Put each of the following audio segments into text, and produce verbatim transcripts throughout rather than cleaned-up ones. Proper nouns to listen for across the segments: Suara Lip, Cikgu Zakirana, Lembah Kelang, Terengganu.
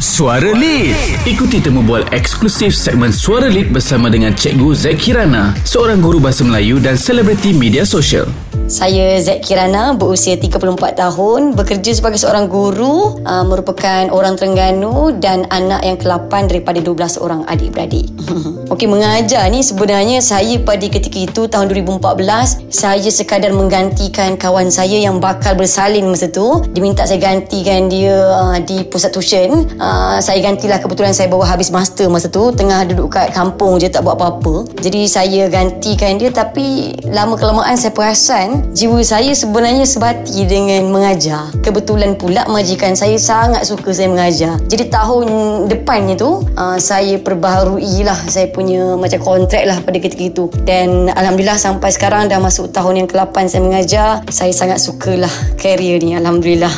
Suara Lip. Ikuti temu bual eksklusif segmen Suara Lip bersama dengan Cikgu Zakirana, seorang guru bahasa Melayu dan selebriti media sosial. Saya Z Kirana, berusia tiga puluh empat tahun, bekerja sebagai seorang guru, uh, merupakan orang Terengganu dan anak yang kelapan daripada dua belas orang adik-beradik. Okey, mengajar ni sebenarnya saya pada ketika itu tahun dua ribu empat belas, saya sekadar menggantikan kawan saya yang bakal bersalin masa tu. Dia minta saya gantikan dia uh, di pusat tuition. Uh, saya gantilah, kebetulan saya baru habis master masa tu, tengah duduk kat kampung je tak buat apa-apa. Jadi saya gantikan dia, tapi lama kelamaan saya perasan jiwa saya sebenarnya sebati dengan mengajar. Kebetulan pula majikan saya sangat suka saya mengajar. Jadi tahun depannya tu uh, saya perbaharui lah saya punya macam kontrak lah pada ketika itu. Dan Alhamdulillah sampai sekarang dah masuk tahun yang ke lapan saya mengajar. Saya sangat sukalah karier ni, Alhamdulillah.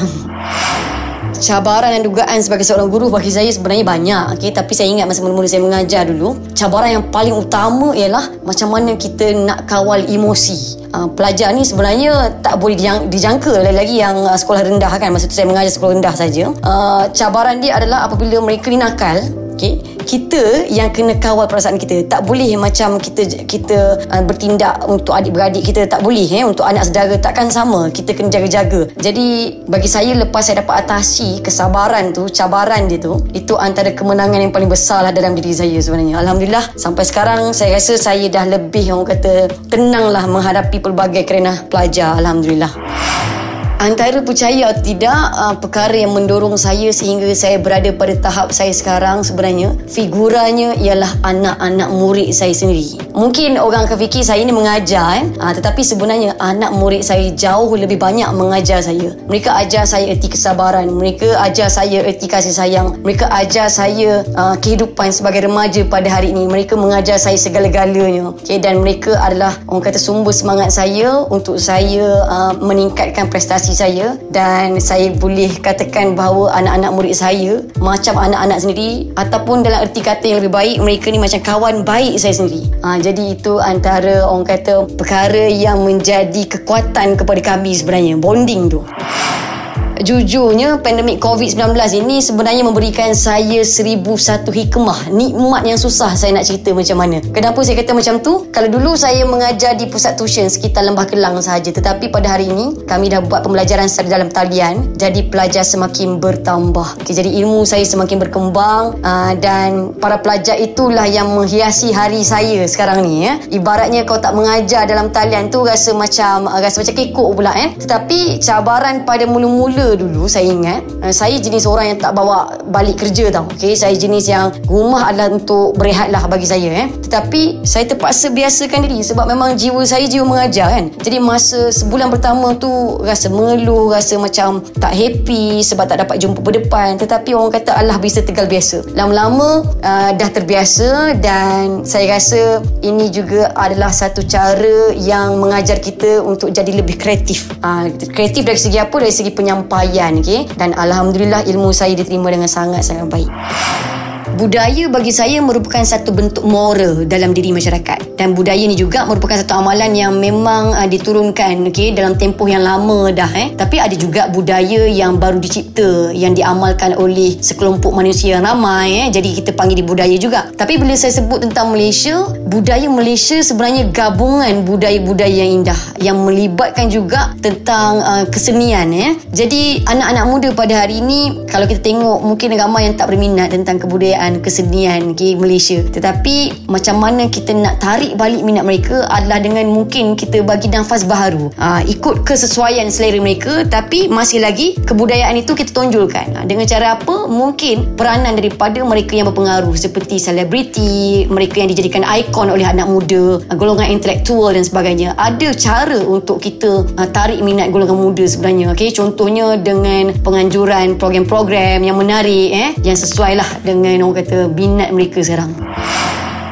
Cabaran dan dugaan sebagai seorang guru bagi saya sebenarnya banyak, okay? Tapi saya ingat masa mula-mula saya mengajar dulu, cabaran yang paling utama ialah macam mana kita nak kawal emosi. Uh, pelajar ni sebenarnya tak boleh dijang- dijangka lagi-lagi yang uh, sekolah rendah kan. Masa tu saya mengajar sekolah rendah saja. Uh, cabaran dia adalah apabila mereka ni nakal, okay, kita yang kena kawal perasaan kita. Tak boleh macam kita kita uh, bertindak untuk adik-beradik kita, tak boleh eh? Untuk anak saudara takkan sama, kita kena jaga-jaga. Jadi bagi saya, lepas saya dapat atasi kesabaran tu, cabaran dia tu, itu antara kemenangan yang paling besar lah dalam diri saya sebenarnya. Alhamdulillah sampai sekarang saya rasa saya dah lebih, orang kata, tenang lah menghadapi pelbagai kerenah pelajar, Alhamdulillah. Antara percaya atau tidak, uh, perkara yang mendorong saya sehingga saya berada pada tahap saya sekarang sebenarnya, figuranya ialah anak-anak murid saya sendiri. Mungkin orang akan fikir saya ni mengajar, eh? uh, tetapi sebenarnya anak murid saya jauh lebih banyak mengajar saya. Mereka ajar saya erti kesabaran, mereka ajar saya erti kasih sayang, mereka ajar saya uh, kehidupan sebagai remaja pada hari ini. Mereka mengajar saya segala-galanya, okay? Dan mereka adalah, orang kata, sumber semangat saya untuk saya uh, meningkatkan prestasi saya. Dan saya boleh katakan bahawa anak-anak murid saya macam anak-anak sendiri, ataupun dalam erti kata yang lebih baik, mereka ni macam kawan baik saya sendiri. ha, Jadi itu antara, orang kata, perkara yang menjadi kekuatan kepada kami sebenarnya, bonding tu. Jujurnya, pandemik covid sembilan belas ini sebenarnya memberikan saya seribu satu hikmah, nikmat yang susah saya nak cerita macam mana. Kenapa saya kata macam tu? Kalau dulu saya mengajar di pusat tuition sekitar Lembah Kelang sahaja, tetapi pada hari ini kami dah buat pembelajaran secara dalam talian. Jadi pelajar semakin bertambah, okay, jadi ilmu saya semakin berkembang, aa, dan para pelajar itulah yang menghiasi hari saya sekarang ni, eh. Ibaratnya kalau tak mengajar dalam talian tu rasa macam rasa macam kekok pula, eh. Tetapi cabaran pada mula-mula dulu saya ingat, saya jenis orang yang tak bawa balik kerja tau, okay? Saya jenis yang rumah adalah untuk berehat lah bagi saya, eh. Tetapi saya terpaksa biasakan diri sebab memang jiwa saya jiwa mengajar kan. Jadi masa sebulan pertama tu rasa mengeluh, rasa macam tak happy sebab tak dapat jumpa berdepan. Tetapi orang kata Allah bisa tegal biasa. Lama-lama uh, dah terbiasa, dan saya rasa ini juga adalah satu cara yang mengajar kita untuk jadi lebih kreatif. uh, Kreatif dari segi apa? Dari segi penyampaian, okay? Dan Alhamdulillah ilmu saya diterima dengan sangat-sangat baik. Budaya bagi saya merupakan satu bentuk moral dalam diri masyarakat, dan budaya ni juga merupakan satu amalan yang memang uh, diturunkan, okay, dalam tempoh yang lama dah, eh. Tapi ada juga budaya yang baru dicipta, yang diamalkan oleh sekelompok manusia yang ramai, eh. Jadi kita panggil dia budaya juga. Tapi bila saya sebut tentang Malaysia, budaya Malaysia sebenarnya gabungan budaya-budaya yang indah yang melibatkan juga tentang uh, kesenian, eh. Jadi anak-anak muda pada hari ini, kalau kita tengok, mungkin ramai yang tak berminat tentang kebudayaan, kesenian, okay, Malaysia. Tetapi macam mana kita nak tarik balik minat mereka adalah dengan mungkin kita bagi nafas baharu, ha, ikut kesesuaian selera mereka, tapi masih lagi kebudayaan itu kita tonjolkan. Ha, dengan cara apa? Mungkin peranan daripada mereka yang berpengaruh seperti selebriti, mereka yang dijadikan ikon oleh anak muda, golongan intelektual dan sebagainya. Ada cara untuk kita ha, tarik minat golongan muda sebenarnya, okay? Contohnya dengan penganjuran program-program yang menarik, eh, yang sesuai lah dengan kata minat mereka sekarang.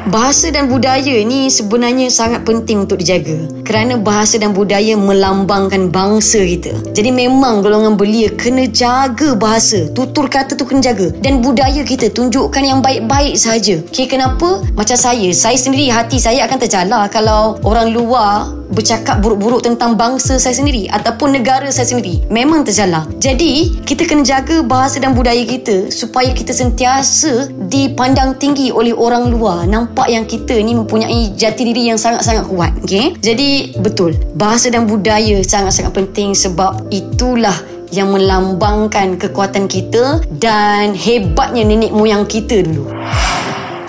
Bahasa dan budaya ni sebenarnya sangat penting untuk dijaga, kerana bahasa dan budaya melambangkan bangsa kita. Jadi memang golongan belia kena jaga bahasa, tutur kata tu kena jaga, dan budaya kita tunjukkan yang baik-baik saja. Okay, kenapa? Macam saya, saya sendiri hati saya akan tercalar kalau orang luar bercakap buruk-buruk tentang bangsa saya sendiri ataupun negara saya sendiri, memang tersalah. Jadi kita kena jaga bahasa dan budaya kita supaya kita sentiasa dipandang tinggi oleh orang luar, nampak yang kita ni mempunyai jati diri yang sangat-sangat kuat. Okay? Jadi betul, bahasa dan budaya sangat-sangat penting sebab itulah yang melambangkan kekuatan kita dan hebatnya nenek moyang kita dulu.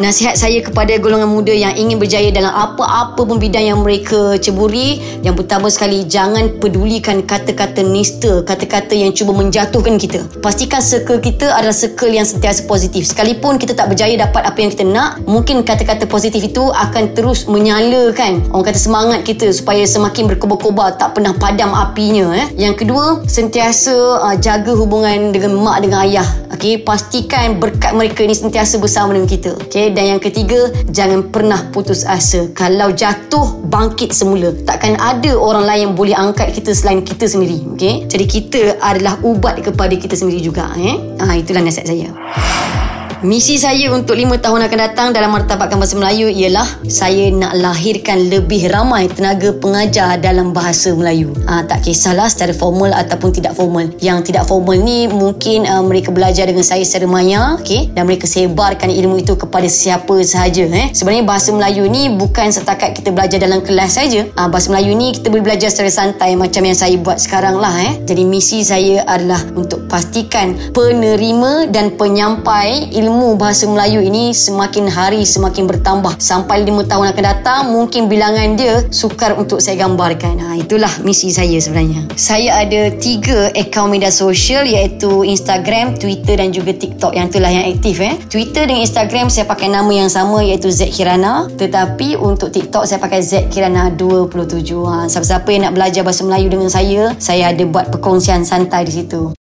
Nasihat saya kepada golongan muda yang ingin berjaya dalam apa-apa pun bidang yang mereka ceburi, yang pertama sekali, jangan pedulikan kata-kata nista, kata-kata yang cuba menjatuhkan kita. Pastikan circle kita adalah circle yang sentiasa positif. Sekalipun kita tak berjaya dapat apa yang kita nak, mungkin kata-kata positif itu akan terus menyalakan, orang kata, semangat kita supaya semakin berkobar-kobar, tak pernah padam apinya. eh. Yang kedua, sentiasa uh, jaga hubungan dengan mak, dengan ayah. Okay? Pastikan berkat mereka ni sentiasa bersama dengan kita. Okay? Dan yang ketiga, jangan pernah putus asa. Kalau jatuh, bangkit semula. Takkan ada orang lain yang boleh angkat kita selain kita sendiri. Okay? Jadi kita adalah ubat kepada kita sendiri juga. eh? ha, Itulah nasihat saya. Misi saya untuk lima tahun akan datang dalam martabatkan bahasa Melayu ialah saya nak lahirkan lebih ramai tenaga pengajar dalam bahasa Melayu. Ha, tak kisahlah secara formal ataupun tidak formal. Yang tidak formal ni mungkin uh, mereka belajar dengan saya secara maya, okay? Dan mereka sebarkan ilmu itu kepada siapa sahaja. Eh? Sebenarnya bahasa Melayu ni bukan setakat kita belajar dalam kelas saja. Ha, bahasa Melayu ni kita boleh belajar secara santai macam yang saya buat sekarang lah. Eh? Jadi misi saya adalah untuk pastikan penerima dan penyampai ilmu ilmu bahasa Melayu ini semakin hari semakin bertambah. Sampai lima tahun akan datang, mungkin bilangan dia sukar untuk saya gambarkan. ha, Itulah misi saya sebenarnya. Saya ada tiga akaun media sosial iaitu Instagram, Twitter dan juga TikTok. Yang itulah yang aktif. eh. Twitter dan Instagram saya pakai nama yang sama iaitu Z Kirana. Tetapi untuk TikTok saya pakai Z Kirana dua puluh tujuh. ha, Siapa-siapa yang nak belajar bahasa Melayu dengan saya, saya ada buat perkongsian santai di situ.